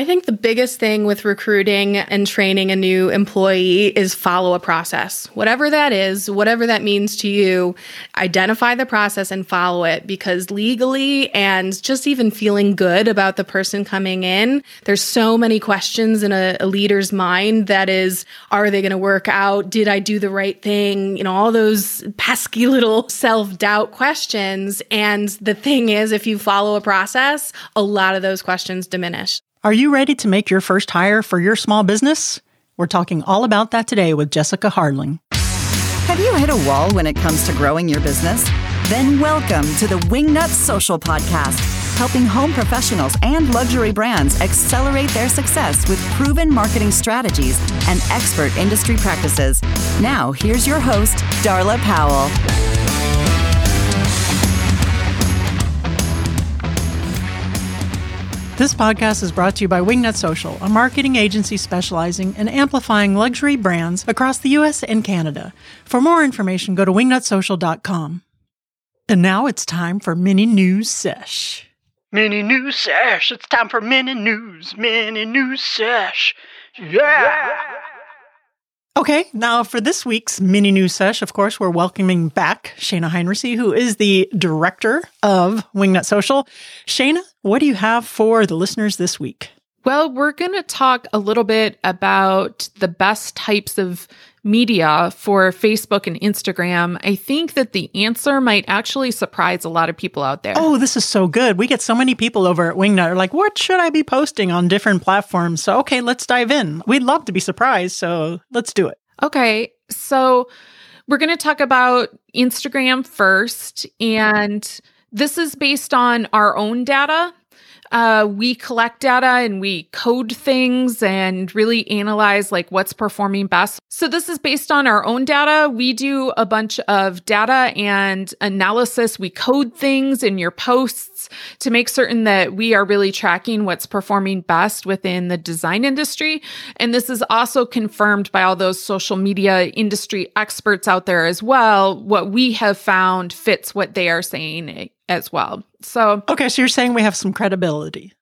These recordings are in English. I think the biggest thing with recruiting and training a new employee is follow a process. Whatever that is, whatever that means to you, identify the process and follow it, because legally and just even feeling good about the person coming in, there's so many questions in a leader's mind that is, are they going to work out? Did I do the right thing? You know, all those pesky little self-doubt questions. And the thing is, if you follow a process, a lot of those questions diminish. Are you ready to make your first hire for your small business? We're talking all about that today with Jessica Harling. Have you hit a wall when it comes to growing your business? Then welcome to the Wingnut Social Podcast, helping home professionals and luxury brands accelerate their success with proven marketing strategies and expert industry practices. Now, here's your host, Darla Powell. This podcast is brought to you by Wingnut Social, a marketing agency specializing in amplifying luxury brands across the U.S. and Canada. For more information, go to wingnutsocial.com. And now it's time for Mini News Sesh. Mini News Sesh. It's time for Mini News. Mini News Sesh. Yeah! Okay, now for this week's Mini News Sesh, of course, we're welcoming back Shayna Heinrissey, who is the director of Wingnut Social. Shayna, what do you have for the listeners this week? Well, we're going to talk a little bit about the best types of media for Facebook and Instagram. I think that the answer might actually surprise a lot of people out there. Oh, this is so good. We get so many people over at Wingnut are like, what should I be posting on different platforms? So, okay, let's dive in. We'd love to be surprised, so let's do it. Okay, so we're going to talk about Instagram first, and this is based on our own data. We collect data and we code things and really analyze like what's performing best. So this is based on our own data. We do a bunch of data and analysis. We code things in your posts to make certain that we are really tracking what's performing best within the design industry. And this is also confirmed by all those social media industry experts out there as well. What we have found fits what they are saying as well. So okay, so you're saying we have some credibility.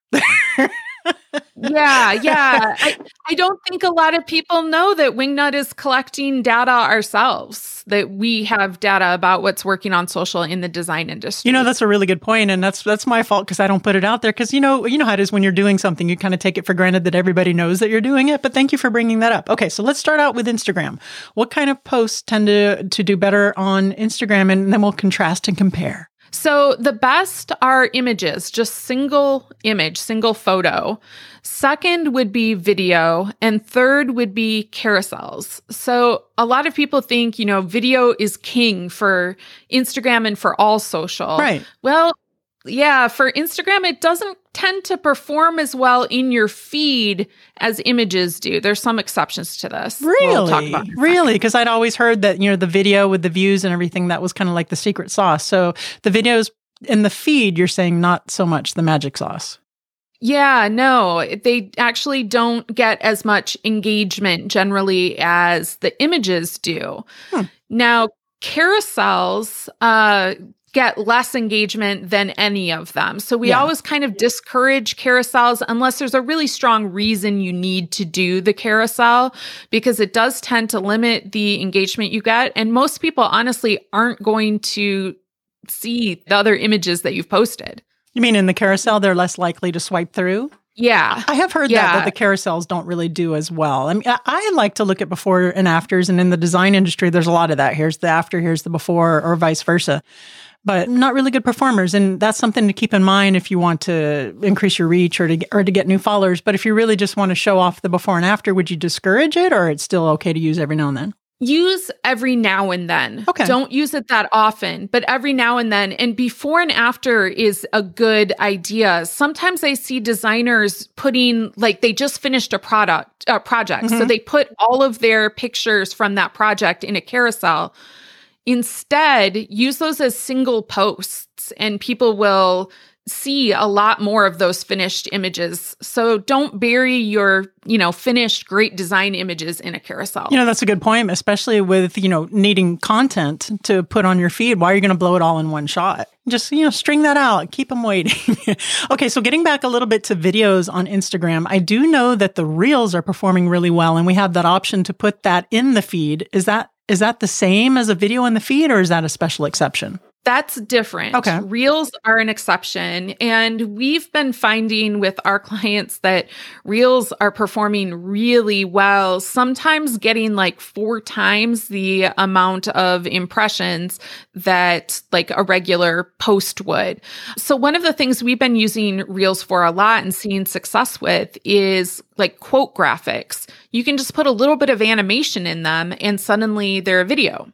Yeah. I don't think a lot of people know that Wingnut is collecting data ourselves, that we have data about what's working on social in the design industry. You know, that's a really good point, and that's my fault because I don't put it out there because, you know how it is when you're doing something, you kind of take it for granted that everybody knows that you're doing it, but thank you for bringing that up. Okay, so let's start out with Instagram. What kind of posts tend to do better on Instagram, and then we'll contrast and compare? So the best are images, just single image, single photo. Second would be video. And third would be carousels. So a lot of people think, video is king for Instagram and for all social. Right. Well, yeah, for Instagram, it doesn't tend to perform as well in your feed as images do. There's some exceptions to this. Really? We'll talk about that. Really? Because I'd always heard that, the video with the views and everything, that was kind of like the secret sauce. So the videos in the feed, you're saying not so much the magic sauce. Yeah, no, they actually don't get as much engagement generally as the images do. Now, carousels, get less engagement than any of them. So we always kind of discourage carousels unless there's a really strong reason you need to do the carousel, because it does tend to limit the engagement you get. And most people honestly aren't going to see the other images that you've posted. You mean in the carousel, they're less likely to swipe through? Yeah. I have heard that the carousels don't really do as well. I mean, I like to look at before and afters, and in the design industry, there's a lot of that. Here's the after, here's the before, or vice versa. But not really good performers. And that's something to keep in mind if you want to increase your reach or to get new followers. But if you really just want to show off the before and after, would you discourage it, or it's still okay to use every now and then? Use every now and then. Okay. Don't use it that often, but every now and then. And before and after is a good idea. Sometimes I see designers putting, like, they just finished a project. Mm-hmm. So they put all of their pictures from that project in a carousel. Instead, use those as single posts, and people will see a lot more of those finished images. So don't bury your, finished great design images in a carousel. That's a good point, especially with, needing content to put on your feed. Why are you going to blow it all in one shot? Just, string that out. Keep them waiting. Okay, so getting back a little bit to videos on Instagram, I do know that the Reels are performing really well, and we have that option to put that in the feed. Is that the same as a video in the feed, or is that a special exception? That's different. Okay. Reels are an exception. And we've been finding with our clients that Reels are performing really well, sometimes getting like 4 times the amount of impressions that like a regular post would. So one of the things we've been using Reels for a lot and seeing success with is like quote graphics. You can just put a little bit of animation in them and suddenly they're a video.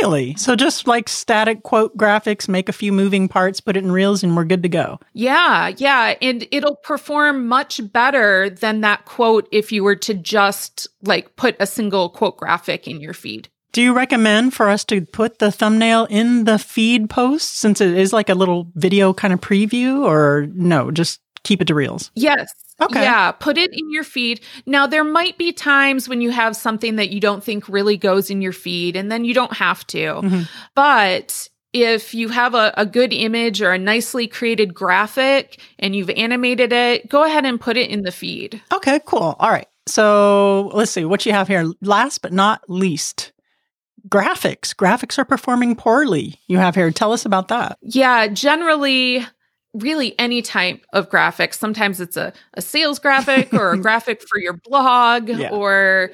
Really? So just like static quote graphics, make a few moving parts, put it in Reels, and we're good to go. Yeah. And it'll perform much better than that quote if you were to just like put a single quote graphic in your feed. Do you recommend for us to put the thumbnail in the feed post since it is like a little video kind of preview, or no, just keep it to Reels? Yes. Okay. Yeah, put it in your feed. Now, there might be times when you have something that you don't think really goes in your feed, and then you don't have to. Mm-hmm. But if you have a good image or a nicely created graphic and you've animated it, go ahead and put it in the feed. Okay, cool. All right. So let's see what you have here. Last but not least. Graphics. Graphics are performing poorly. You have here. Tell us about that. Yeah, generally... Really any type of graphics. Sometimes it's a sales graphic or a graphic for your blog or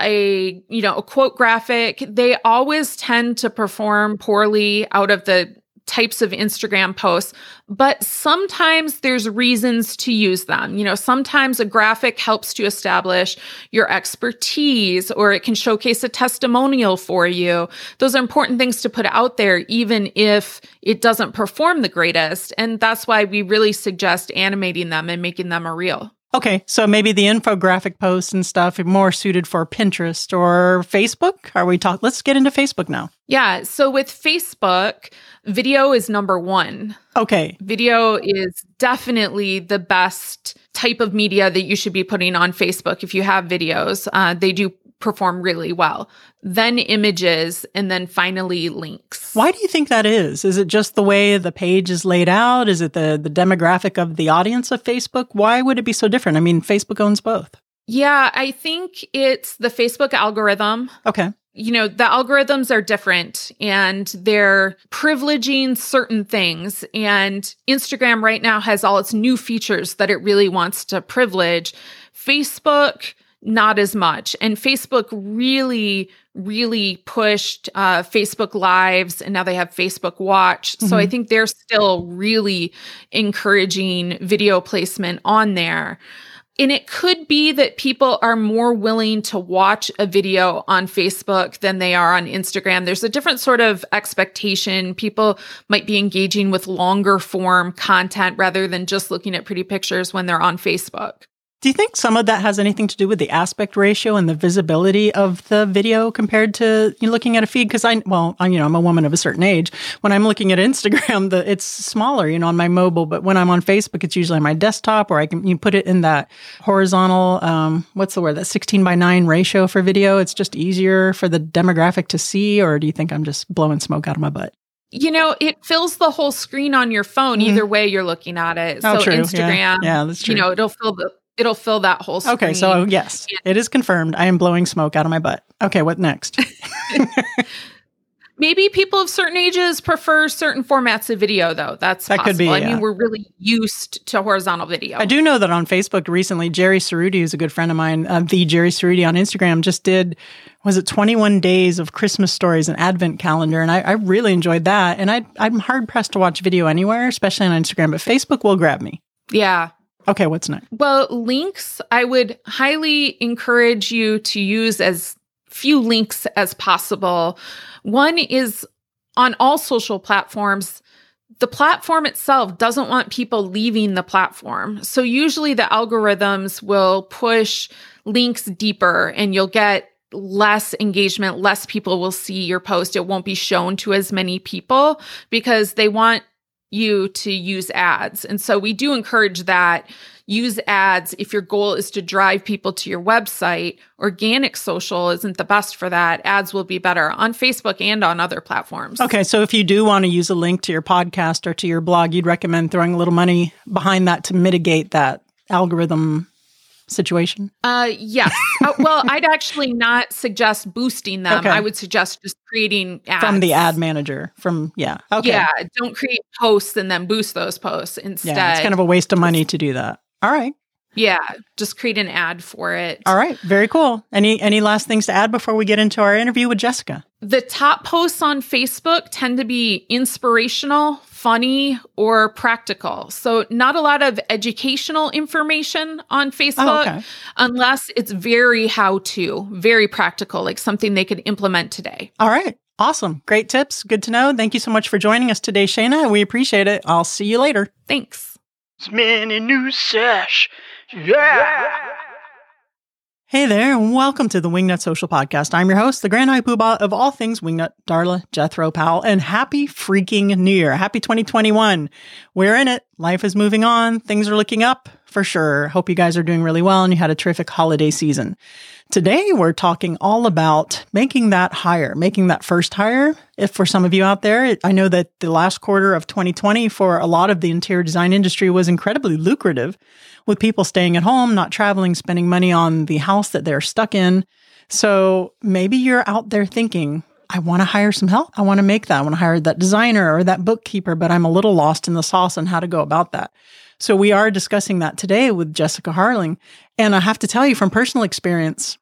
a quote graphic. They always tend to perform poorly out of the types of Instagram posts, but sometimes there's reasons to use them. Sometimes a graphic helps to establish your expertise, or it can showcase a testimonial for you. Those are important things to put out there, even if it doesn't perform the greatest. And that's why we really suggest animating them and making them a reel. Okay, so maybe the infographic posts and stuff are more suited for Pinterest or Facebook. Let's get into Facebook now. Yeah, so with Facebook, video is number one. Okay. Video is definitely the best type of media that you should be putting on Facebook. If you have videos, they do perform really well. Then images, and then finally links. Why do you think that is? Is it just the way the page is laid out? Is it the demographic of the audience of Facebook? Why would it be so different? I mean, Facebook owns both. Yeah, I think it's the Facebook algorithm. Okay. The algorithms are different and they're privileging certain things. And Instagram right now has all its new features that it really wants to privilege. Facebook, not as much. And Facebook really, really pushed Facebook Lives, and now they have Facebook Watch. Mm-hmm. So I think they're still really encouraging video placement on there. And it could be that people are more willing to watch a video on Facebook than they are on Instagram. There's a different sort of expectation. People might be engaging with longer form content rather than just looking at pretty pictures when they're on Facebook. Do you think some of that has anything to do with the aspect ratio and the visibility of the video compared to looking at a feed? Because I'm a woman of a certain age. When I'm looking at Instagram, it's smaller, on my mobile. But when I'm on Facebook, it's usually on my desktop, or I can put it in that horizontal, that 16:9 ratio for video. It's just easier for the demographic to see. Or do you think I'm just blowing smoke out of my butt? It fills the whole screen on your phone. Mm-hmm. Either way, you're looking at it. Oh, so true. Instagram, yeah, that's true. It'll fill the... It'll fill that whole screen. Okay, so yes, it is confirmed. I am blowing smoke out of my butt. Okay, what next? Maybe people of certain ages prefer certain formats of video, though. That could be. I mean, we're really used to horizontal video. I do know that on Facebook recently, Jerry Cerruti, who's a good friend of mine, the Jerry Cerruti on Instagram, just did, 21 days of Christmas stories and advent calendar. And I really enjoyed that. And I'm hard-pressed to watch video anywhere, especially on Instagram, but Facebook will grab me. Yeah. Okay, what's next? Well, links, I would highly encourage you to use as few links as possible. One is on all social platforms, the platform itself doesn't want people leaving the platform. So usually the algorithms will push links deeper and you'll get less engagement, less people will see your post. It won't be shown to as many people because they want you to use ads. And so we do encourage that. Use ads if your goal is to drive people to your website. Organic social isn't the best for that. Ads will be better on Facebook and on other platforms. Okay, so if you do want to use a link to your podcast or to your blog, you'd recommend throwing a little money behind that to mitigate that algorithm situation? Yes. Well, I'd actually not suggest boosting them. Okay. I would suggest just creating ads. From the ad manager. Okay. Yeah, don't create posts and then boost those posts instead. Yeah, it's kind of a waste of money to do that. All right. Yeah. Just create an ad for it. All right. Very cool. Any last things to add before we get into our interview with Jessica? The top posts on Facebook tend to be inspirational, funny, or practical. So not a lot of educational information on Facebook unless it's very how-to, very practical, like something they could implement today. All right. Awesome. Great tips. Good to know. Thank you so much for joining us today, Shayna. We appreciate it. I'll see you later. Thanks. Mini news sesh. Yeah. Hey there, and welcome to the Wingnut Social Podcast. I'm your host, the Grand High Poobah of all things Wingnut, Darla Jethro Powell, and happy freaking new year. Happy 2021. We're in it. Life is moving on. Things are looking up for sure. Hope you guys are doing really well and you had a terrific holiday season. Today, we're talking all about making that hire, making that first hire. If for some of you out there, I know that the last quarter of 2020 for a lot of the interior design industry was incredibly lucrative with people staying at home, not traveling, spending money on the house that they're stuck in. So maybe you're out there thinking, I want to hire some help. I want to hire that designer or that bookkeeper, but I'm a little lost in the sauce on how to go about that. So we are discussing that today with Jessica Harling. And I have to tell you from personal experience,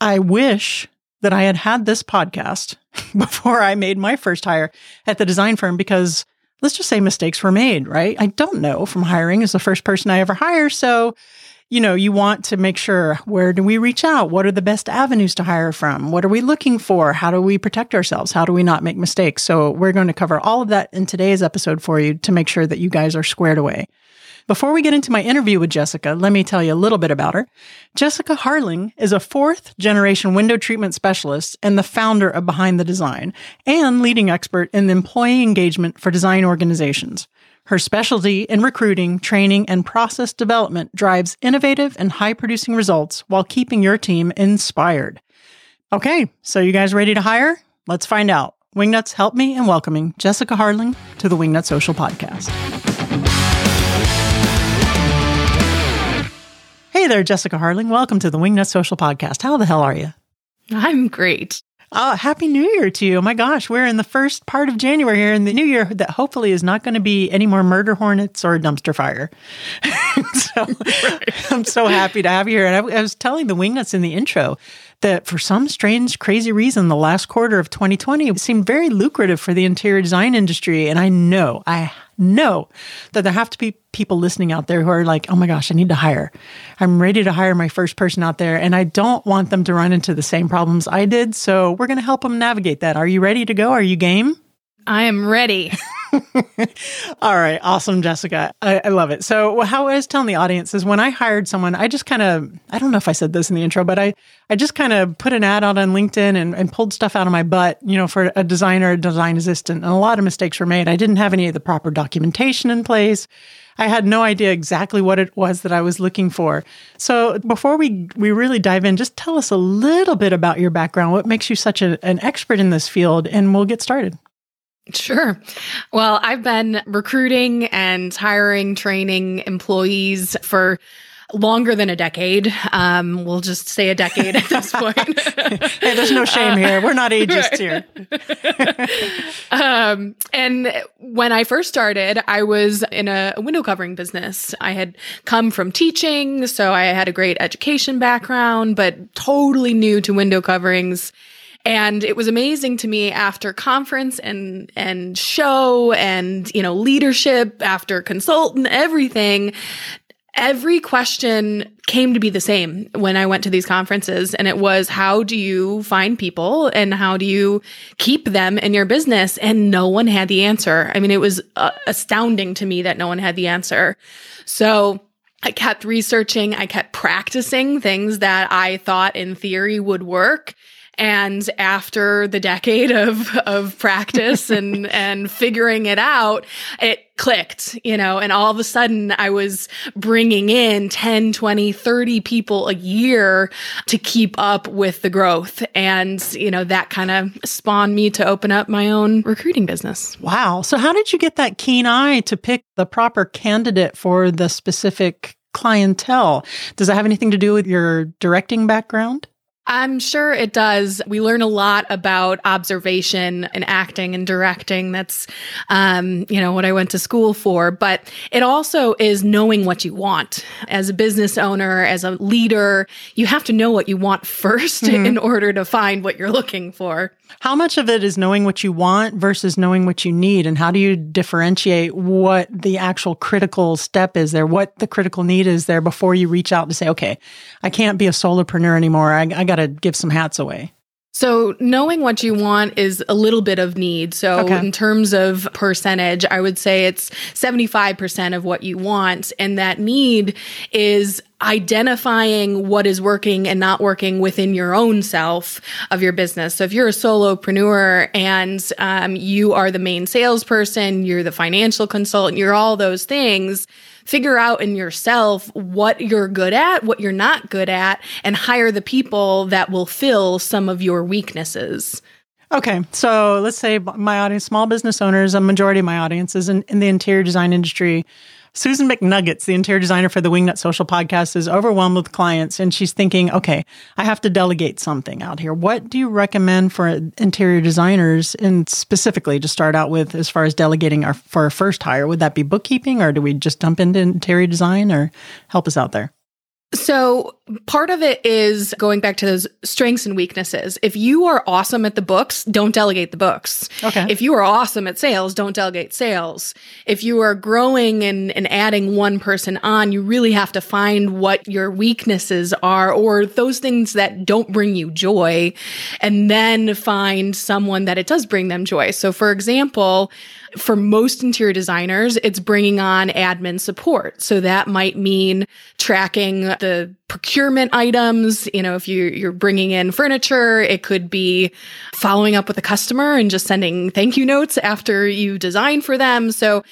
I wish that I had had this podcast before I made my first hire at the design firm, because let's just say mistakes were made, right? I don't know from hiring as the first person I ever hire. So, you know, you want to make sure, where do we reach out? What are the best avenues to hire from? What are we looking for? How do we protect ourselves? How do we not make mistakes? So we're going to cover all of that in today's episode for you to make sure that you guys are squared away. Before we get into my interview with Jessica, let me tell you a little bit about her. Jessica Harling is a fourth-generation window treatment specialist and the founder of Behind the Design and leading expert in employee engagement for design organizations. Her specialty in recruiting, training, and process development drives innovative and high-producing results while keeping your team inspired. Okay, so you guys ready to hire? Let's find out. Wingnuts, help me in welcoming Jessica Harling to the Wingnut Social Podcast. Hey there, Jessica Harling. Welcome to the Wingnut Social Podcast. How the hell are you? I'm great. Oh, Happy New Year to you. Oh my gosh, we're in the first part of January here in the new year that hopefully is not going to be any more murder hornets or a dumpster fire. So right. I'm so happy to have you here. And I was telling the Wingnuts in the intro that for some strange, crazy reason, the last quarter of 2020 seemed very lucrative for the interior design industry. And I know that there have to be people listening out there who are like, oh my gosh, I need to hire. I'm ready to hire my first person out there. And I don't want them to run into the same problems I did. So we're going to help them navigate that. Are you ready to go? Are you game? I am ready. All right. Awesome, Jessica. I love it. So how I was telling the audience is when I hired someone, I just kind of, I don't know if I said this in the intro, but I just kind of put an ad out on LinkedIn and pulled stuff out of my butt, you know, for a designer, a design assistant, and a lot of mistakes were made. I didn't have any of the proper documentation in place. I had no idea exactly what it was that I was looking for. So before we really dive in, just tell us a little bit about your background. What makes you such an expert in this field? And we'll get started. Sure. Well, I've been recruiting and hiring, training employees for longer than a decade. We'll just say a decade at this point. Hey, there's no shame here. We're not ageist here. And when I first started, I was in a window covering business. I had come from teaching, so I had a great education background, but totally new to window coverings. And it was amazing to me after conference and show and, you know, leadership, after consultant, everything, every question came to be the same when I went to these conferences. And it was, how do you find people and how do you keep them in your business? And no one had the answer. I mean, it was astounding to me that no one had the answer. So I kept researching, I kept practicing things that I thought in theory would work. And after the decade of practice and figuring it out, it clicked, you know, and all of a sudden I was bringing in 10, 20, 30 people a year to keep up with the growth. And, you know, that kind of spawned me to open up my own recruiting business. Wow. So how did you get that keen eye to pick the proper candidate for the specific clientele? Does that have anything to do with your directing background? I'm sure it does. We learn a lot about observation and acting and directing. That's, you know, what I went to school for. But it also is knowing what you want. As a business owner, as a leader, you have to know what you want first in order to find what you're looking for. How much of it is knowing what you want versus knowing what you need? And how do you differentiate what the actual critical step is there, what the critical need is there before you reach out to say, okay, I can't be a solopreneur anymore. I got to give some hats away. So knowing what you want is a little bit of need. So in terms of percentage, I would say it's 75% of what you want. And that need is identifying what is working and not working within your own self of your business. So if you're a solopreneur and you are the main salesperson, you're the financial consultant, you're all those things, figure out in yourself what you're good at, what you're not good at, and hire the people that will fill some of your weaknesses. Okay. So let's say my audience, small business owners, a majority of my audience is in the interior design industry. Susan McNuggets, the interior designer for the Wingnut Social podcast, is overwhelmed with clients, and she's thinking, okay, I have to delegate something out here. What do you recommend for interior designers, and specifically to start out with as far as delegating for our first hire? Would that be bookkeeping, or do we just dump into interior design, or help us out there? So part of it is going back to those strengths and weaknesses. If you are awesome at the books, don't delegate the books. Okay. If you are awesome at sales, don't delegate sales. If you are growing and adding one person on, you really have to find what your weaknesses are or those things that don't bring you joy, and then find someone that it does bring them joy. So for example, for most interior designers, it's bringing on admin support. So that might mean tracking the procurement items. You know, if you're bringing in furniture, it could be following up with a customer and just sending thank you notes after you design for them. So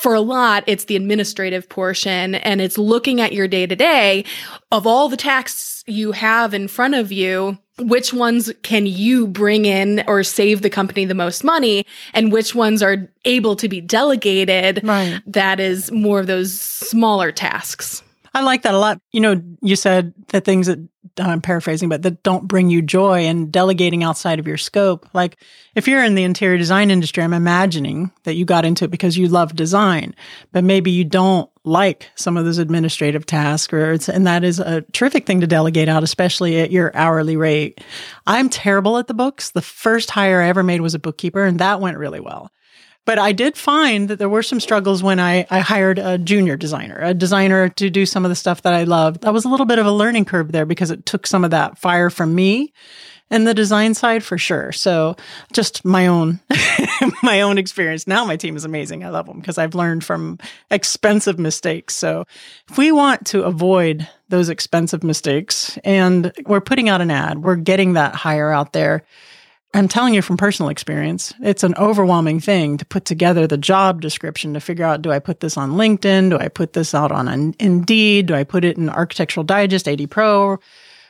for a lot, it's the administrative portion, and it's looking at your day-to-day of all the tasks you have in front of you. Which ones can you bring in or save the company the most money, and which ones are able to be delegated? Right. That is more of those smaller tasks. I like that a lot. You know, you said the things that I'm paraphrasing, but that don't bring you joy, and delegating outside of your scope. Like if you're in the interior design industry, I'm imagining that you got into it because you love design, but maybe you don't like some of those administrative tasks, and that is a terrific thing to delegate out, especially at your hourly rate. I'm terrible at the books. The first hire I ever made was a bookkeeper, and that went really well. But I did find that there were some struggles when I hired a junior designer, to do some of the stuff that I loved. That was a little bit of a learning curve there, because it took some of that fire from me and the design side for sure. So just my own, my own experience. Now my team is amazing. I love them because I've learned from expensive mistakes. So if we want to avoid those expensive mistakes, and we're putting out an ad, we're getting that hire out there. I'm telling you from personal experience, it's an overwhelming thing to put together the job description to figure out, do I put this on LinkedIn? Do I put this out on Indeed? Do I put it in Architectural Digest, AD Pro?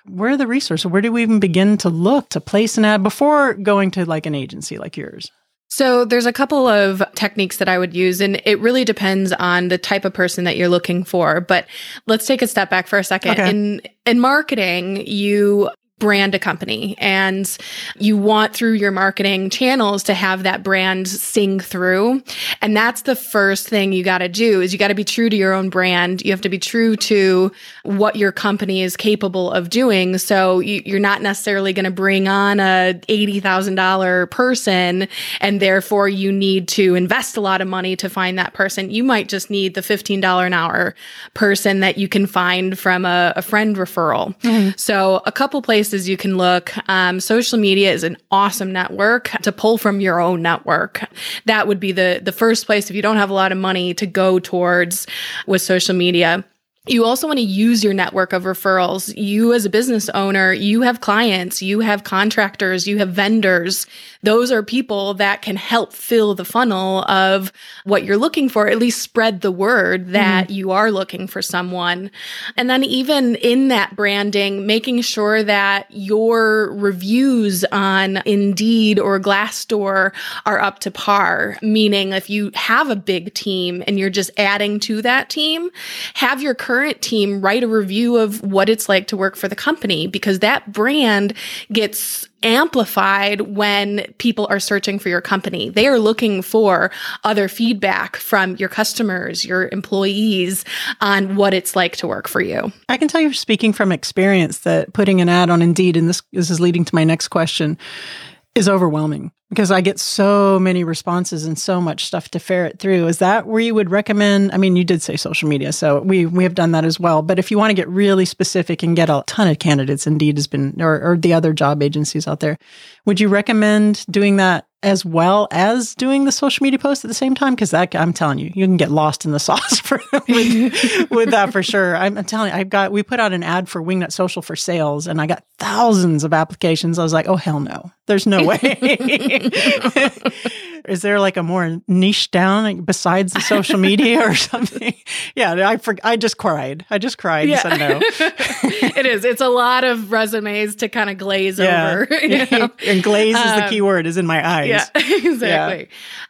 Where are the resources? Where do we even begin to look to place an ad before going to like an agency like yours? So there's a couple of techniques that I would use, and it really depends on the type of person that you're looking for. But let's take a step back for a second. Okay. In marketing, you brand a company, and you want through your marketing channels to have that brand sing through. And that's the first thing you got to do, is you got to be true to your own brand. You have to be true to what your company is capable of doing. So you're not necessarily going to bring on a $80,000 person, and therefore you need to invest a lot of money to find that person. You might just need the $15 an hour person that you can find from a friend referral. Mm-hmm. So a couple places you can look. Social media is an awesome network to pull from your own network. That would be the first place, if you don't have a lot of money, to go towards with social media. You also want to use your network of referrals. You as a business owner, you have clients, you have contractors, you have vendors. Those are people that can help fill the funnel of what you're looking for, at least spread the word that you are looking for someone. And then even in that branding, making sure that your reviews on Indeed or Glassdoor are up to par, meaning if you have a big team and you're just adding to that team, have your current team write a review of what it's like to work for the company, because that brand gets amplified when people are searching for your company. They are looking for other feedback from your customers, your employees on what it's like to work for you. I can tell you're speaking from experience that putting an ad on Indeed, and this is leading to my next question, is overwhelming because I get so many responses and so much stuff to ferret through. Is that where you would recommend? I mean, you did say social media, so we have done that as well. But if you want to get really specific and get a ton of candidates, Indeed has been, or the other job agencies out there, would you recommend doing that as well as doing the social media posts at the same time? Because that, I'm telling you, you can get lost in the sauce with that for sure. I'm telling you, we put out an ad for Wingnut Social for sales, and I got thousands of applications. I was like, oh, hell no. There's no way. Is there like a more niche down besides the social media or something? Yeah, I just cried. Yeah. And said no. It is. It's a lot of resumes to kind of glaze over. You know? And glaze is the key word, is in my eyes. Yeah, exactly. Yeah.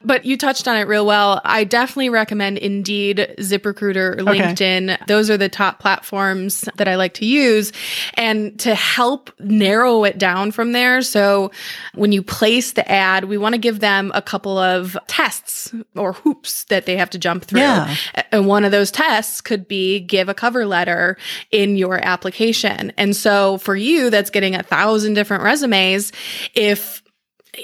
But you touched on it real well. I definitely recommend Indeed, ZipRecruiter, LinkedIn. Okay. Those are the top platforms that I like to use. And to help narrow it down from there, so when you place the ad, we want to give them a couple of tests or hoops that they have to jump through. Yeah. And one of those tests could be give a cover letter in your application. And so for you, that's getting 1,000 different resumes. If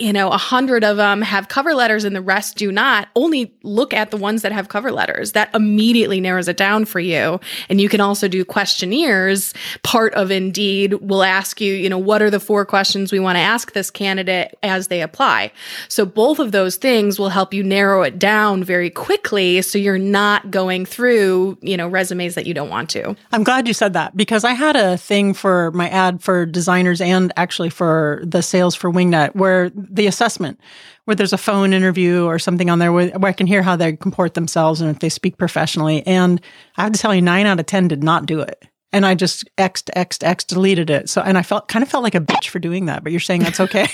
100 of them have cover letters and the rest do not, only look at the ones that have cover letters. That immediately narrows it down for you. And you can also do questionnaires. Part of Indeed will ask you, what are the 4 questions we want to ask this candidate as they apply? So both of those things will help you narrow it down very quickly so you're not going through, resumes that you don't want to. I'm glad you said that, because I had a thing for my ad for designers and actually for the sales for Wingnut where the assessment, where there's a phone interview or something on there where I can hear how they comport themselves and if they speak professionally. And I have to tell you, 9 out of 10 did not do it. And I just deleted it. So, and I kind of felt like a bitch for doing that, but you're saying that's okay.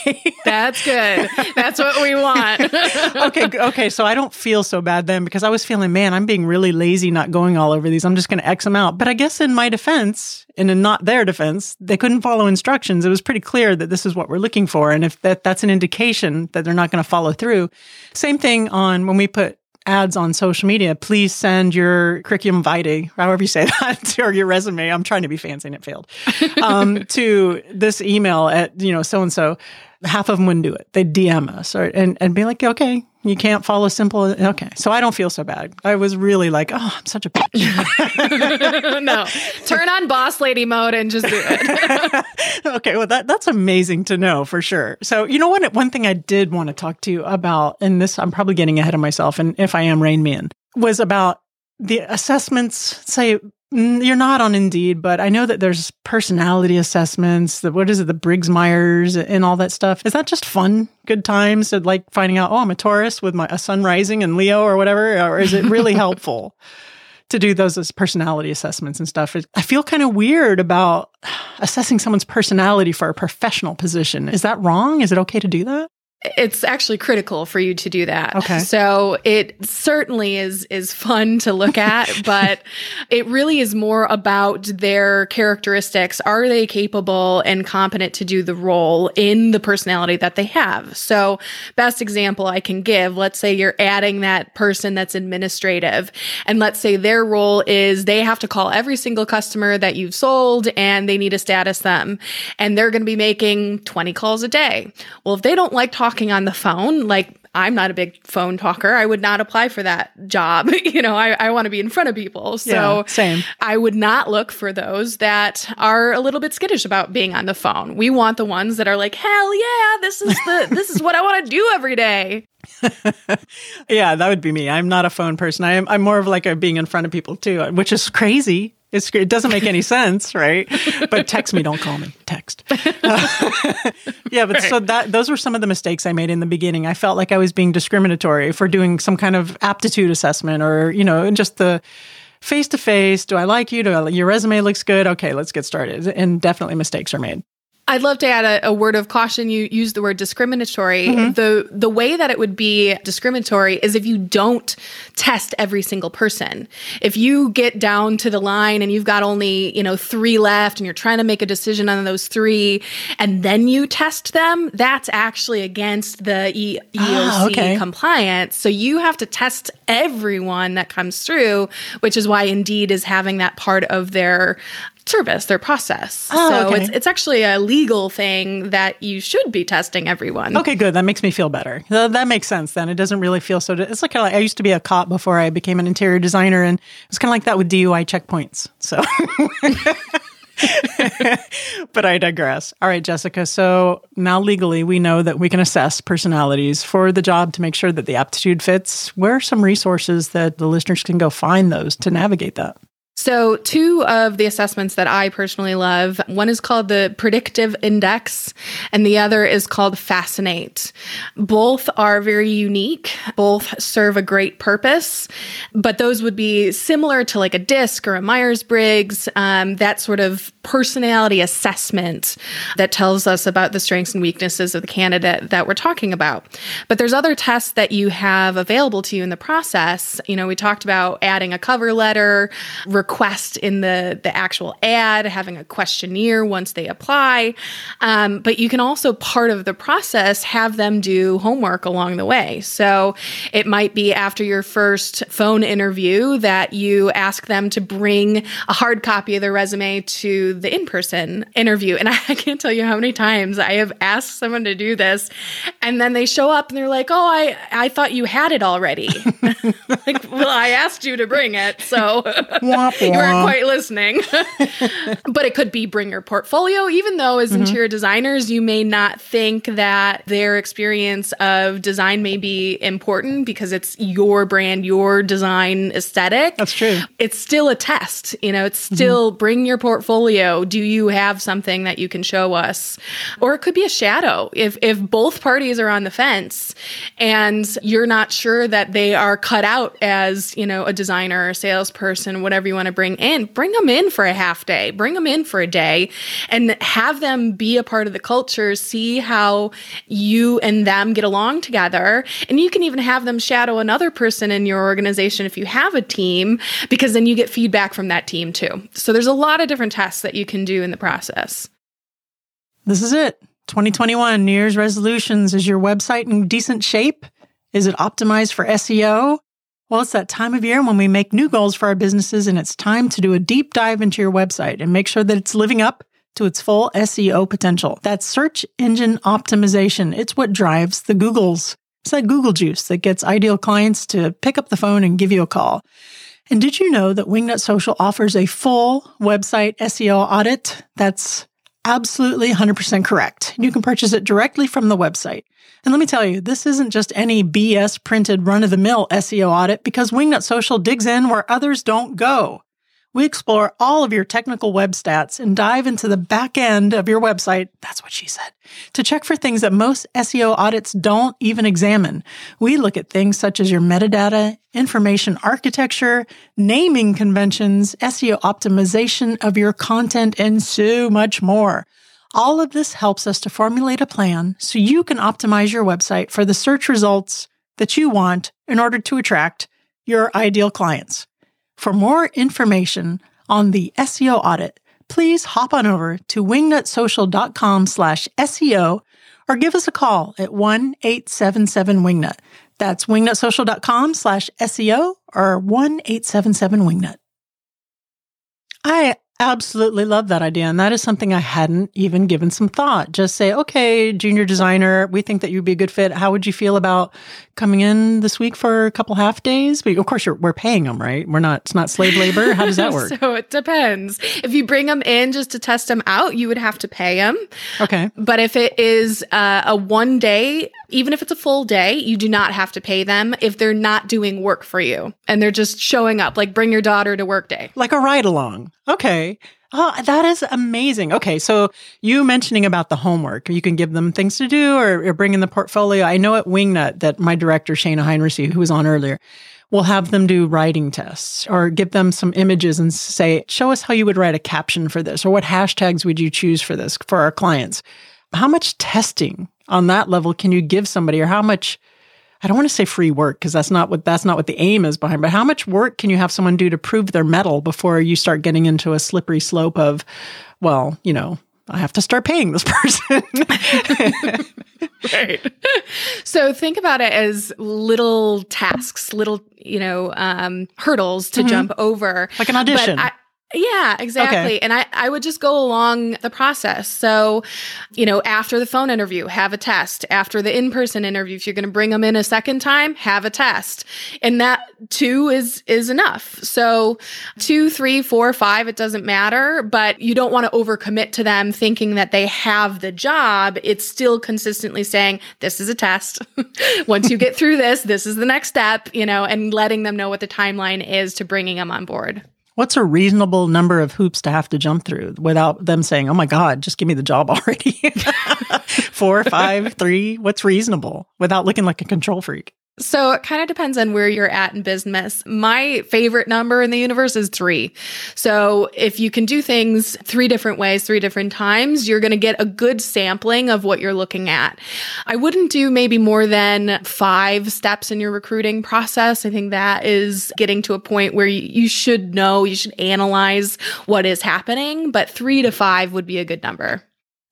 That's good. That's what we want. Okay. So I don't feel so bad then, because I was feeling, man, I'm being really lazy, not going all over these. I'm just going to X them out. But I guess in my defense and in not their defense, they couldn't follow instructions. It was pretty clear that this is what we're looking for. And if that's an indication that they're not going to follow through. Same thing on when we put ads on social media, please send your curriculum vitae, however you say that, or your resume. I'm trying to be fancy and it failed. To this email at, so-and-so. Half of them wouldn't do it. They'd DM us and be like, okay, you can't follow simple. Okay. So I don't feel so bad. I was really like, oh, I'm such a bitch. No. Turn on boss lady mode and just do it. Okay. Well, that's amazing to know for sure. So, one thing I did want to talk to you about, and this, I'm probably getting ahead of myself, and if I am, rein me in, was about the assessments, say, you're not on Indeed, but I know that there's personality assessments, the Briggs, Myers, and all that stuff. Is that just fun, good times of like finding out, oh, I'm a Taurus with a sun rising and Leo or whatever? Or is it really helpful to do those personality assessments and stuff? I feel kind of weird about assessing someone's personality for a professional position. Is that wrong? Is it okay to do that? It's actually critical for you to do that. Okay. So it certainly is fun to look at, but it really is more about their characteristics. Are they capable and competent to do the role in the personality that they have? So best example I can give, let's say you're adding that person that's administrative, and let's say their role is they have to call every single customer that you've sold and they need to status them, and they're going to be making 20 calls a day. Well, if they don't like talking on the phone, like I'm not a big phone talker, I would not apply for that job. I want to be in front of people. So yeah, same. I would not look for those that are a little bit skittish about being on the phone. We want the ones that are like, hell yeah, this is what I want to do every day. Yeah, that would be me. I'm not a phone person. I'm more of like being in front of people too, which is crazy. It doesn't make any sense, right? But text me, don't call me. Text. Yeah, but right. So those were some of the mistakes I made in the beginning. I felt like I was being discriminatory for doing some kind of aptitude assessment or, you know, just the face-to-face, do I like you? Your resume looks good. Okay, let's get started. And definitely mistakes are made. I'd love to add a word of caution. You use the word discriminatory. Mm-hmm. The way that it would be discriminatory is if you don't test every single person. If you get down to the line and you've got only, 3 left and you're trying to make a decision on those 3 and then you test them, that's actually against the EEOC compliance. So you have to test everyone that comes through, which is why Indeed is having that part of their service, their process. It's actually a legal thing that you should be testing everyone. Okay, good. That makes me feel better. That makes sense then. It doesn't really feel so... It's like, I used to be a cop before I became an interior designer, and it was kind of like that with DUI checkpoints. So... But I digress. All right, Jessica. So now legally, we know that we can assess personalities for the job to make sure that the aptitude fits. Where are some resources that the listeners can go find those to navigate that? So 2 of the assessments that I personally love, one is called the Predictive Index, and the other is called Fascinate. Both are very unique. Both serve a great purpose, but those would be similar to like a DISC or a Myers-Briggs, that sort of personality assessment that tells us about the strengths and weaknesses of the candidate that we're talking about. But there's other tests that you have available to you in the process. We talked about adding a cover letter, request in the actual ad, having a questionnaire once they apply. But you can also, part of the process, have them do homework along the way. So it might be after your first phone interview that you ask them to bring a hard copy of their resume to the in-person interview. And I can't tell you how many times I have asked someone to do this, and then they show up and they're like, oh, I thought you had it already. Like, well, I asked you to bring it, so... You weren't quite listening. But it could be bring your portfolio, even though as interior designers, you may not think that their experience of design may be important because it's your brand, your design aesthetic. That's true. It's still a test. It's still bring your portfolio. Do you have something that you can show us? Or it could be a shadow. If both parties are on the fence and you're not sure that they are cut out as, a designer or salesperson, whatever you want to bring them in for a half day, bring them in for a day, and have them be a part of the culture, see how you and them get along together. And you can even have them shadow another person in your organization if you have a team, because then you get feedback from that team too. So there's a lot of different tests that you can do in the process. This is it. 2021 New Year's resolutions. Is your website in decent shape? Is it optimized for SEO? Well, it's that time of year when we make new goals for our businesses, and it's time to do a deep dive into your website and make sure that it's living up to its full SEO potential. That's search engine optimization. It's what drives the Googles. It's that Google juice that gets ideal clients to pick up the phone and give you a call. And did you know that Wingnut Social offers a full website SEO audit? That's absolutely 100% correct. You can purchase it directly from the website. And let me tell you, this isn't just any BS printed run-of-the-mill SEO audit, because Wingnut Social digs in where others don't go. We explore all of your technical web stats and dive into the back end of your website, that's what she said, to check for things that most SEO audits don't even examine. We look at things such as your metadata, information architecture, naming conventions, SEO optimization of your content, and so much more. All of this helps us to formulate a plan so you can optimize your website for the search results that you want in order to attract your ideal clients. For more information on the SEO audit, please hop on over to wingnutsocial.com/SEO or give us a call at 1-877-WINGNUT. That's wingnutsocial.com/SEO or 1-877-WINGNUT. I absolutely love that idea. And that is something I hadn't even given some thought. Just say, okay, junior designer, we think that you'd be a good fit. How would you feel about coming in this week for a couple half days? But of course, we're paying them, right? It's not slave labor. How does that work? So it depends. If you bring them in just to test them out, you would have to pay them. Okay. But if it is a one-day Even if it's a full day, you do not have to pay them if they're not doing work for you and they're just showing up, like bring your daughter to work day. Like a ride along. Okay. Oh, that is amazing. Okay. So you mentioning about the homework, you can give them things to do or bring in the portfolio. I know at Wingnut that my director, Shayna Heinrissey, who was on earlier, will have them do writing tests or give them some images and say, show us how you would write a caption for this or what hashtags would you choose for this for our clients. How much testing on that level can you give somebody, or how much, I don't want to say free work because that's not what the aim is behind, but how much work can you have someone do to prove their mettle before you start getting into a slippery slope of, well, you know, I have to start paying this person. Right. So think about it as little tasks, little, hurdles to jump over. Like an audition. Yeah, exactly. Okay. And I would just go along the process. So, after the phone interview, have a test. After the in-person interview, if you're going to bring them in a second time, have a test. And that two is enough. So 2, 3, 4, 5, it doesn't matter, but you don't want to overcommit to them thinking that they have the job. It's still consistently saying, this is a test. Once you get through this, this is the next step, and letting them know what the timeline is to bringing them on board. What's a reasonable number of hoops to have to jump through without them saying, oh my God, just give me the job already? 4, 5, 3, what's reasonable without looking like a control freak? So it kind of depends on where you're at in business. My favorite number in the universe is 3. So if you can do things 3 different ways, 3 different times, you're going to get a good sampling of what you're looking at. I wouldn't do maybe more than 5 steps in your recruiting process. I think that is getting to a point where you should know, you should analyze what is happening, but 3 to 5 would be a good number.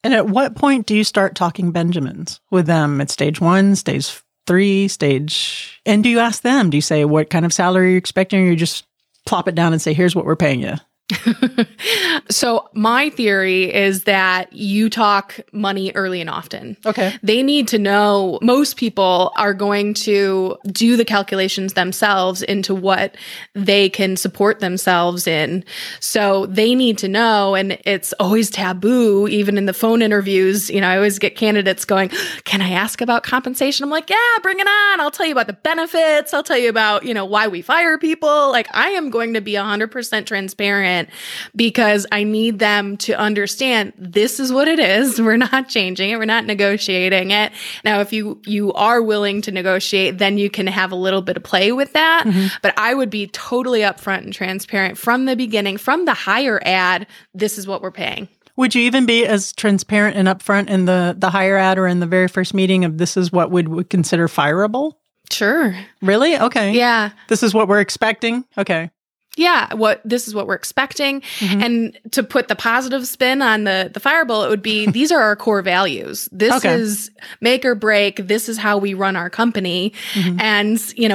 And at what point do you start talking Benjamins with them at stage 1, stage 3 stage? And do you ask them? Do you say, what kind of salary you're expecting? Or you just plop it down and say, here's what we're paying you? So my theory is that you talk money early and often. Okay. They need to know. Most people are going to do the calculations themselves into what they can support themselves in. So they need to know, and it's always taboo, even in the phone interviews. I always get candidates going, can I ask about compensation? I'm like, yeah, bring it on. I'll tell you about the benefits. I'll tell you about, why we fire people. Like, I am going to be 100% transparent, because I need them to understand this is what it is. We're not changing it. We're not negotiating it. Now, if you are willing to negotiate, then you can have a little bit of play with that. Mm-hmm. But I would be totally upfront and transparent from the beginning, from the hire ad, this is what we're paying. Would you even be as transparent and upfront in the hire ad or in the very first meeting of this is what we would consider fireable? Sure. Really? Okay. Yeah. This is what we're expecting? Okay. Yeah, this is what we're expecting. Mm-hmm. And to put the positive spin on the fireball, it would be, these are our core values. This is make or break. This is how we run our company. Mm-hmm.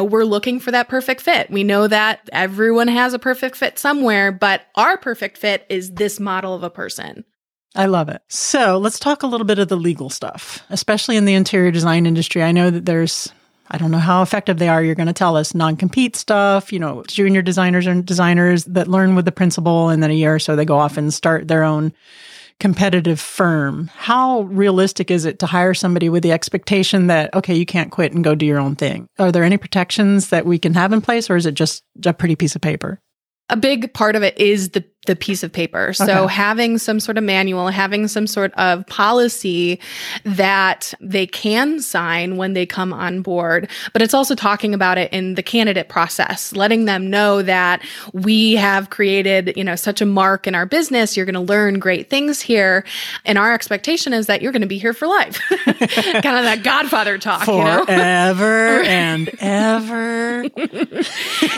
And, we're looking for that perfect fit. We know that everyone has a perfect fit somewhere, but our perfect fit is this model of a person. I love it. So let's talk a little bit of the legal stuff, especially in the interior design industry. I know that there's, I don't know how effective they are. You're going to tell us non-compete stuff, junior designers and designers that learn with the principal, and then a year or so they go off and start their own competitive firm. How realistic is it to hire somebody with the expectation that, okay, you can't quit and go do your own thing? Are there any protections that we can have in place, or is it just a pretty piece of paper? A big part of it is the piece of paper. So having some sort of manual, having some sort of policy that they can sign when they come on board, but it's also talking about it in the candidate process, letting them know that we have created, such a mark in our business. You're going to learn great things here. And our expectation is that you're going to be here for life. Kind of that Godfather talk. Forever and ever.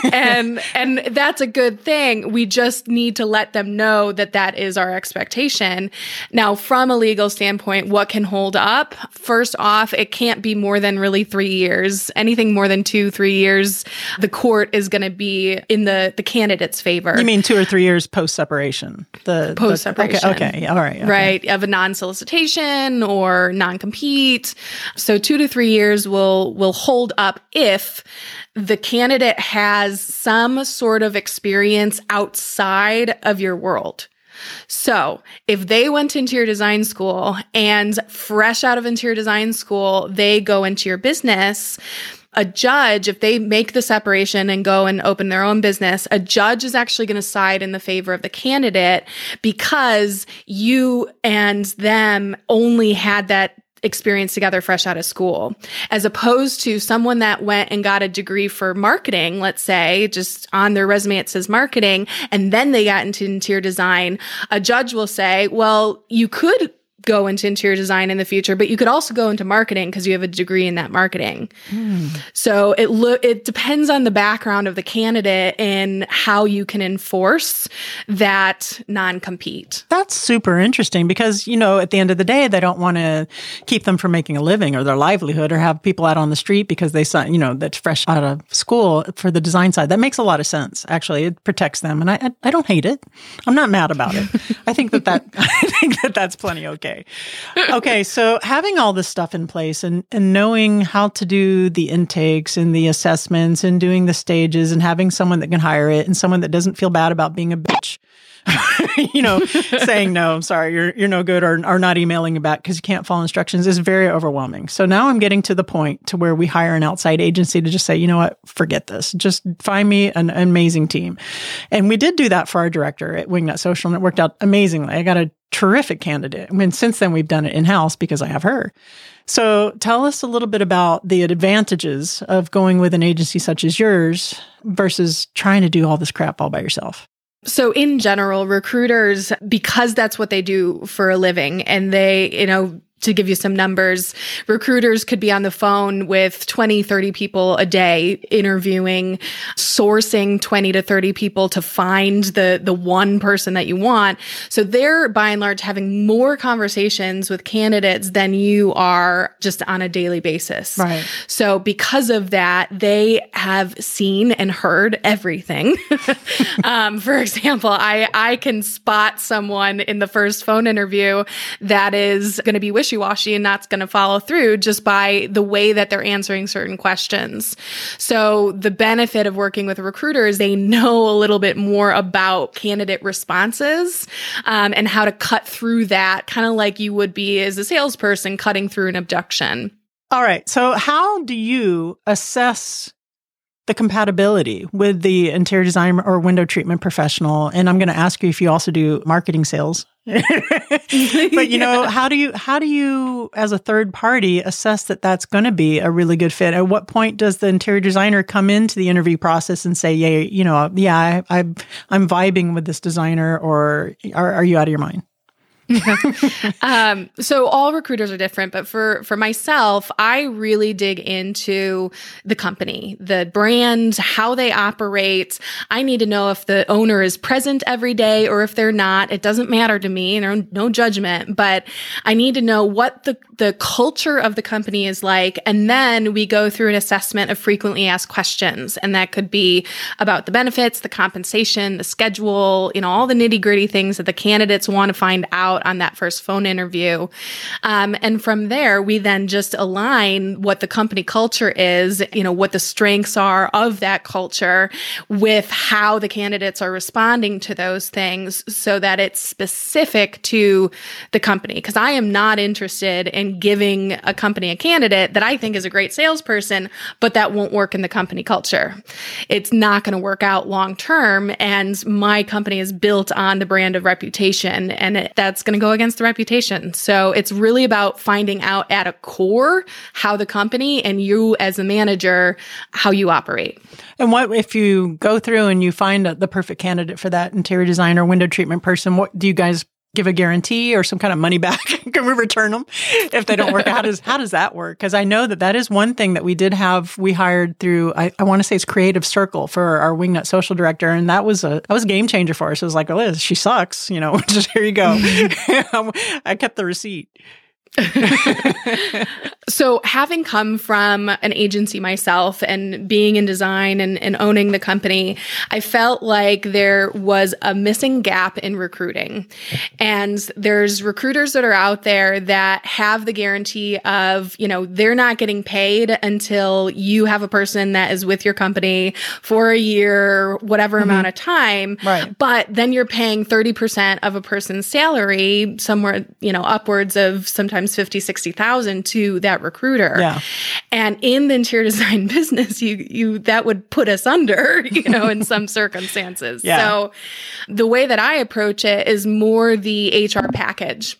And that's a good thing. We just need to let them know that that is our expectation. Now, from a legal standpoint, what can hold up? First off, it can't be more than really 3 years. Anything more than 2, 3 years, the court is going to be in the candidate's favor. You mean 2 or 3 years post-separation? Post-separation. Okay. All right. Okay. Right. Of a non-solicitation or non-compete. So 2 to 3 years will hold up if the candidate has some sort of experience outside of your world. So if they went to interior design school and fresh out of interior design school, they go into your business, a judge, if they make the separation and go and open their own business, a judge is actually going to side in the favor of the candidate because you and them only had that experience together fresh out of school, as opposed to someone that went and got a degree for marketing, let's say, just on their resume it says marketing, and then they got into interior design. A judge will say, well, you could go into interior design in the future, but you could also go into marketing because you have a degree in that marketing. So it depends on the background of the candidate and how you can enforce that non-compete. That's super interesting because, you know, at the end of the day, they don't want to keep them from making a living or their livelihood or have people out on the street because they, you know, that's fresh out of school for the design side. That makes a lot of sense, actually. It protects them. And I don't hate it. I'm not mad about it. I think that's plenty okay. Okay, so having all this stuff in place and knowing how to do the intakes and the assessments and doing the stages and having someone that can hire it and someone that doesn't feel bad about being a bitch, you know, saying, no, I'm sorry, you're no good or not emailing you back because you can't follow instructions is very overwhelming. So now I'm getting to the point to where we hire an outside agency to just say, you know what, forget this. Just find me an amazing team. And we did do that for our director at Wingnut Social and it worked out amazingly. I got a terrific candidate. I mean, since then we've done it in-house because I have her. So tell us a little bit about the advantages of going with an agency such as yours versus trying to do all this crap all by yourself. So in general, recruiters, because that's what they do for a living and they, you know, to give you some numbers, recruiters could be on the phone with 20, 30 people a day interviewing, sourcing 20 to 30 people to find the one person that you want. So they're, by and large, having more conversations with candidates than you are just on a daily basis. Right. So because of that, they have seen and heard everything. For example, I can spot someone in the first phone interview that is going to be wishing washy and not going to follow through just by the way that they're answering certain questions. So the benefit of working with a recruiter is they know a little bit more about candidate responses and how to cut through that, kind of like you would be as a salesperson cutting through an objection. All right. So how do you assess the compatibility with the interior design or window treatment professional? And I'm going to ask you if you also do marketing sales. But you know, how do you as a third party assess that that's going to be a really good fit? At what point does the interior designer come into the interview process and say, "Yeah, you know, yeah, I'm vibing with this designer," or "Are you out of your mind?" So all recruiters are different, but for myself, I really dig into the company, the brand, how they operate. I need to know if the owner is present every day or if they're not. It doesn't matter to me, no judgment, but I need to know what the culture of the company is like. And then we go through an assessment of frequently asked questions. And that could be about the benefits, the compensation, the schedule, you know, all the nitty gritty things that the candidates want to find out on that first phone interview. And from there, we then just align what the company culture is, you know, what the strengths are of that culture with how the candidates are responding to those things so that it's specific to the company. Because I am not interested in giving a company a candidate that I think is a great salesperson, but that won't work in the company culture. It's not going to work out long term. And my company is built on the brand of reputation, and that's going to go against the reputation. So it's really about finding out at a core how the company and you as a manager, how you operate. And what if you go through and you find the perfect candidate for that interior designer, window treatment person? What do you guys give a guarantee or some kind of money back? Can we return them if they don't work out? How does that work? Because I know that is one thing that we did have. We hired through, I want to say it's Creative Circle for our Wingnut Social director. And that was a game changer for us. It was like, oh, Liz, she sucks. You know, just here you go. I kept the receipt. So having come from an agency myself and being in design and owning the company, I felt like there was a missing gap in recruiting. And there's recruiters that are out there that have the guarantee of, you know, they're not getting paid until you have a person that is with your company for a year, whatever amount of time. Right. But then you're paying 30% of a person's salary, somewhere, you know, upwards of sometimes 50, 60,000 to that recruiter. Yeah. And in the interior design business, you that would put us under, you know, in some circumstances. Yeah. So the way that I approach it is more the HR package.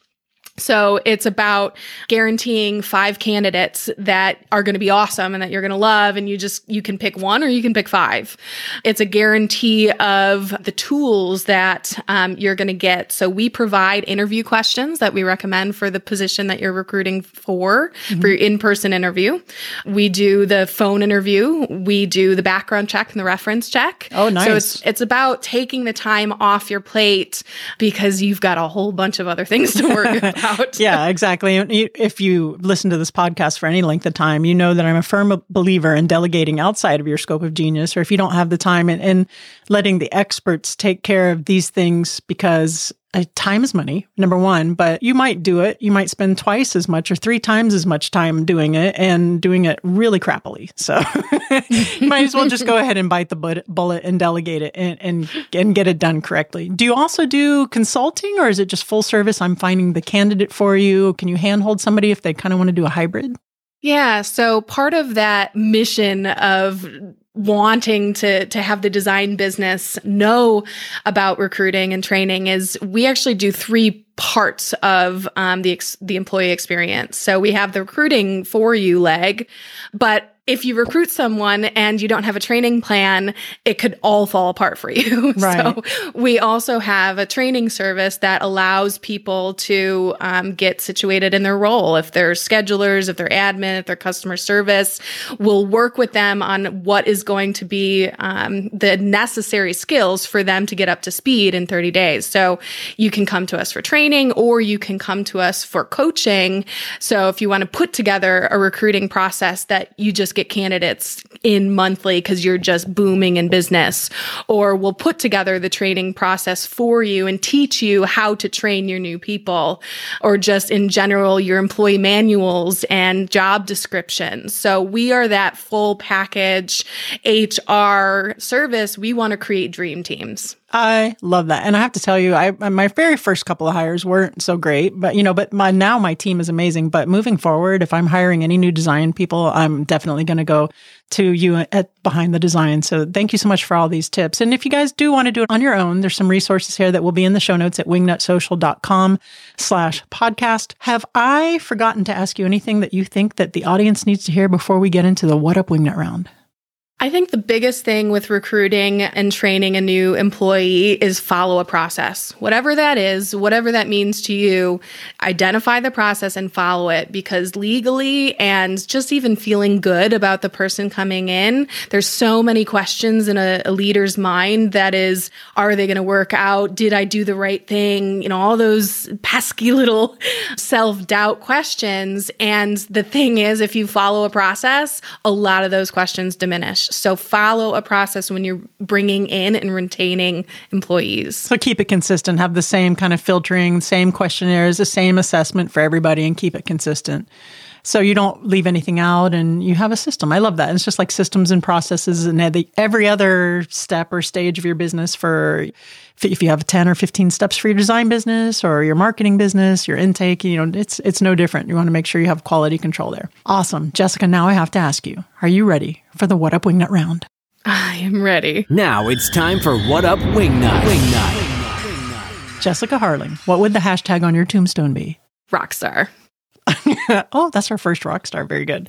So it's about guaranteeing 5 candidates that are going to be awesome and that you're going to love, and you can pick one or you can pick 5. It's a guarantee of the tools that you're going to get. So we provide interview questions that we recommend for the position that you're recruiting for your in-person interview. We do the phone interview. We do the background check and the reference check. Oh, nice. So it's about taking the time off your plate because you've got a whole bunch of other things to work about. Yeah, exactly. If you listen to this podcast for any length of time, you know that I'm a firm believer in delegating outside of your scope of genius, or if you don't have the time, and letting the experts take care of these things, because time is money, number one, but you might do it. You might spend twice as much or 3 times as much time doing it, and doing it really crappily. So you might as well just go ahead and bite the bullet and delegate it and get it done correctly. Do you also do consulting, or is it just full service? I'm finding the candidate for you. Can you handhold somebody if they kind of want to do a hybrid? Yeah. So part of that mission of wanting to have the design business know about recruiting and training is we actually do 3 parts of the employee experience. So we have the recruiting for you leg, but if you recruit someone and you don't have a training plan, it could all fall apart for you. Right. So we also have a training service that allows people to get situated in their role. If they're schedulers, if they're admin, if they're customer service, we'll work with them on what is going to be the necessary skills for them to get up to speed in 30 days. So you can come to us for training, or you can come to us for coaching. So if you want to put together a recruiting process that you just get candidates in monthly because you're just booming in business, or we'll put together the training process for you and teach you how to train your new people, or just in general, your employee manuals and job descriptions. So we are that full package HR service. We want to create dream teams. I love that. And I have to tell you, my very first couple of hires weren't so great, but now my team is amazing. But moving forward, if I'm hiring any new design people, I'm definitely going to go to you at Behind the Design. So thank you so much for all these tips. And if you guys do want to do it on your own, there's some resources here that will be in the show notes at wingnutsocial.com/podcast. Have I forgotten to ask you anything that you think that the audience needs to hear before we get into the What Up Wingnut round? I think the biggest thing with recruiting and training a new employee is follow a process. Whatever that is, whatever that means to you, identify the process and follow it, because legally and just even feeling good about the person coming in, there's so many questions in a leader's mind that is, are they going to work out? Did I do the right thing? You know, all those pesky little self-doubt questions. And the thing is, if you follow a process, a lot of those questions diminish. So follow a process when you're bringing in and retaining employees. So keep it consistent. Have the same kind of filtering, same questionnaires, the same assessment for everybody, and keep it consistent. So you don't leave anything out, and you have a system. I love that. It's just like systems and processes and every other step or stage of your business. For if you have 10 or 15 steps for your design business or your marketing business, your intake, it's no different. You want to make sure you have quality control there. Awesome. Jessica, now I have to ask you, are you ready for the What Up Wingnut round? I am ready. Now it's time for What Up Wingnut. Jessica Harling, what would the hashtag on your tombstone be? Rockstar. Oh, that's our first rock star. Very good.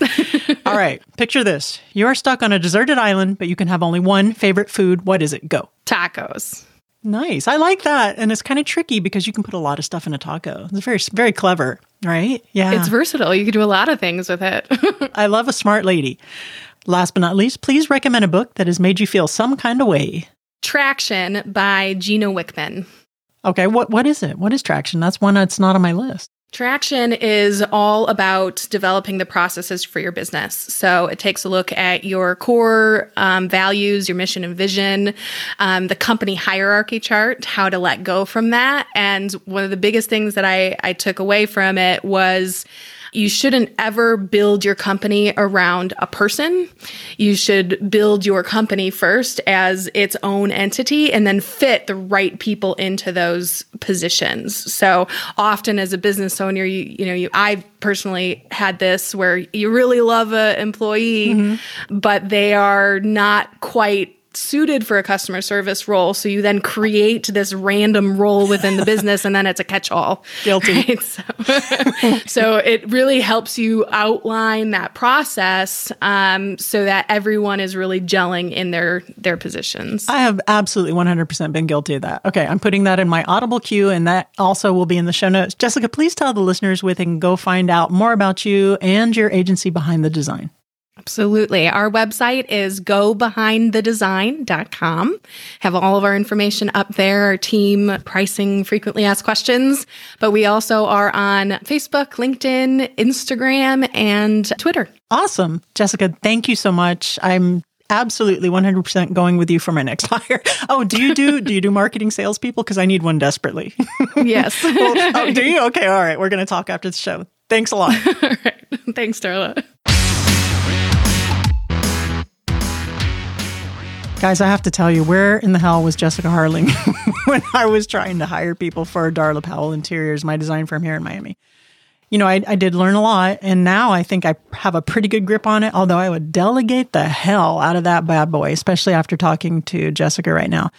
All right. Picture this. You are stuck on a deserted island, but you can have only one favorite food. What is it? Go. Tacos. Nice. I like that. And it's kind of tricky because you can put a lot of stuff in a taco. It's very, very clever, right? Yeah. It's versatile. You can do a lot of things with it. I love a smart lady. Last but not least, please recommend a book that has made you feel some kind of way. Traction by Gina Wickman. Okay. What is it? What is Traction? That's one that's not on my list. Traction is all about developing the processes for your business. So it takes a look at your core values, your mission and vision, the company hierarchy chart, how to let go from that. And one of the biggest things that I took away from it was you shouldn't ever build your company around a person. You should build your company first as its own entity and then fit the right people into those positions. So often as a business owner, I personally had this where you really love an employee, mm-hmm. but they are not quite suited for a customer service role. So you then create this random role within the business and then it's a catch-all. Guilty. Right? So it really helps you outline that process so that everyone is really gelling in their positions. I have absolutely 100% been guilty of that. Okay, I'm putting that in my Audible queue and that also will be in the show notes. Jessica, please tell the listeners where they can go find out more about you and your agency Behind the Design. Absolutely. Our website is gobehindthedesign.com. Have all of our information up there, our team, pricing, frequently asked questions. But we also are on Facebook, LinkedIn, Instagram, and Twitter. Awesome. Jessica, thank you so much. I'm absolutely 100% going with you for my next hire. Oh, do you do marketing salespeople? Because I need one desperately. Yes. Do you? Okay. All right. We're going to talk after the show. Thanks a lot. All right. Thanks, Darla. Guys, I have to tell you, where in the hell was Jessica Harling when I was trying to hire people for Darla Powell Interiors, my design firm here in Miami? You know, I did learn a lot, and now I think I have a pretty good grip on it, although I would delegate the hell out of that bad boy, especially after talking to Jessica right now.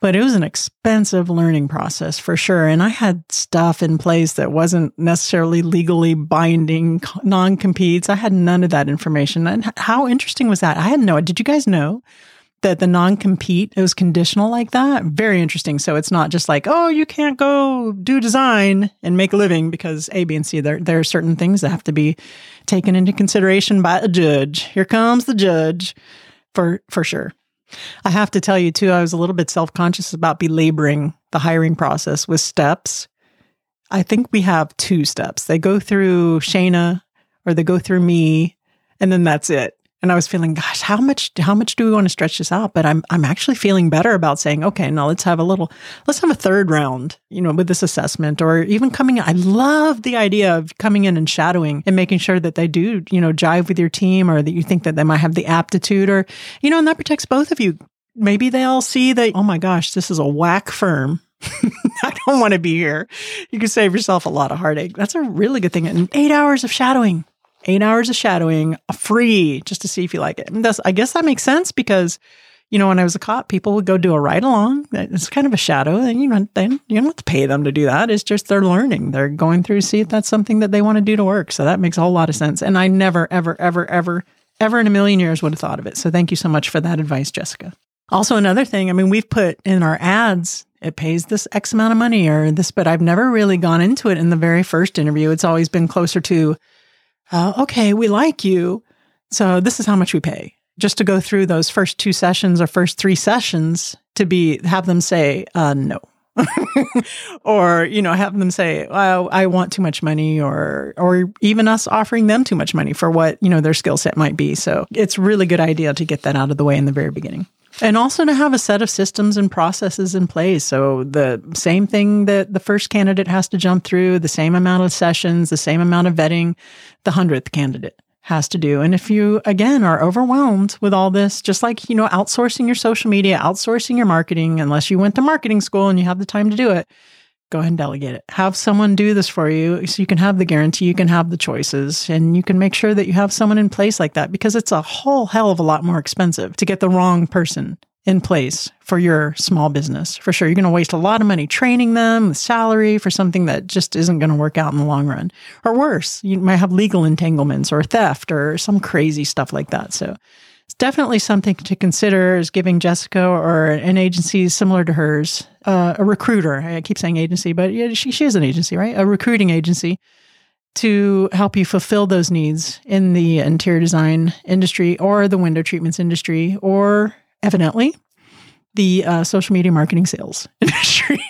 But it was an expensive learning process for sure, and I had stuff in place that wasn't necessarily legally binding, non-competes. I had none of that information. And how interesting was that? I had no idea. Did you guys know that the non-compete, it was conditional like that? Very interesting. So it's not just like, oh, you can't go do design and make a living because A, B, and C. There are certain things that have to be taken into consideration by a judge. Here comes the judge, for sure. I have to tell you, too, I was a little bit self-conscious about belaboring the hiring process with steps. I think we have two steps. They go through Shayna, or they go through me, and then that's it. And I was feeling, gosh, how much do we want to stretch this out? But I'm actually feeling better about saying, okay, now let's have a third round, with this assessment, or even coming in. I love the idea of coming in and shadowing and making sure that they do, jive with your team, or that you think that they might have the aptitude, or, and that protects both of you. Maybe they'll see that, oh my gosh, this is a whack firm. I don't want to be here. You can save yourself a lot of heartache. That's a really good thing. And 8 hours of shadowing. 8 hours of shadowing, free, just to see if you like it. And I guess that makes sense because, when I was a cop, people would go do a ride-along. It's kind of a shadow. And you don't have to pay them to do that. It's just they're learning. They're going through, see if that's something that they want to do to work. So that makes a whole lot of sense. And I never, ever, ever, ever, ever in a million years would have thought of it. So thank you so much for that advice, Jessica. Also, another thing, we've put in our ads, it pays this X amount of money or this, but I've never really gone into it in the very first interview. It's always been closer to, okay, we like you, so this is how much we pay. Just to go through those first two sessions or first three sessions to have them say, no. Or, have them say, oh, I want too much money, or even us offering them too much money for what, their skill set might be. So it's a really good idea to get that out of the way in the very beginning. And also to have a set of systems and processes in place. So the same thing that the first candidate has to jump through, the same amount of sessions, the same amount of vetting, the 100th candidate has to do. And if you, again, are overwhelmed with all this, just like, outsourcing your social media, outsourcing your marketing, unless you went to marketing school and you have the time to do it, go ahead and delegate it. Have someone do this for you so you can have the guarantee, you can have the choices, and you can make sure that you have someone in place like that, because it's a whole hell of a lot more expensive to get the wrong person in place for your small business. For sure, you're going to waste a lot of money training them with salary for something that just isn't going to work out in the long run. Or worse, you might have legal entanglements or theft or some crazy stuff like that. So it's definitely something to consider, is giving Jessica or an agency similar to hers, a recruiter. I keep saying agency, but yeah, she is an agency, right? A recruiting agency to help you fulfill those needs in the interior design industry or the window treatments industry, or evidently the social media marketing sales industry,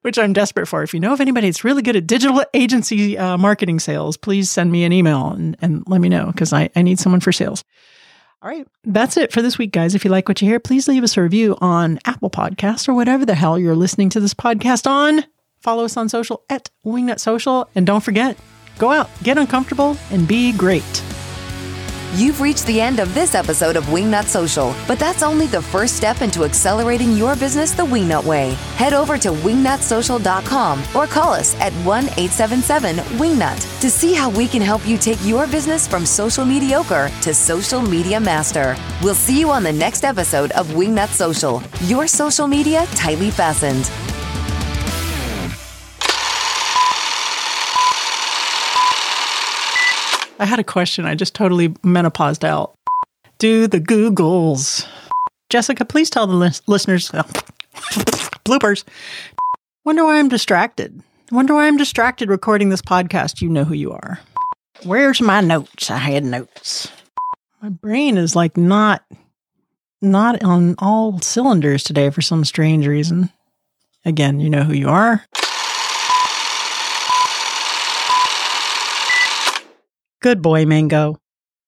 which I'm desperate for. If you know of anybody that's really good at digital agency marketing sales, please send me an email and let me know, because I need someone for sales. All right. That's it for this week, guys. If you like what you hear, please leave us a review on Apple Podcasts or whatever the hell you're listening to this podcast on. Follow us on social at Wingnut Social. And don't forget, go out, get uncomfortable, and be great. You've reached the end of this episode of Wingnut Social, but that's only the first step into accelerating your business the Wingnut way. Head over to wingnutsocial.com or call us at 1-877-WINGNUT to see how we can help you take your business from social mediocre to social media master. We'll see you on the next episode of Wingnut Social, your social media tightly fastened. I had a question. I just totally menopaused out. Do the Googles. Jessica, please tell the listeners. Bloopers. Wonder why I'm distracted. Wonder why I'm distracted recording this podcast. You know who you are. Where's my notes? I had notes. My brain is like not on all cylinders today for some strange reason. Again, you know who you are. Good boy, Mango.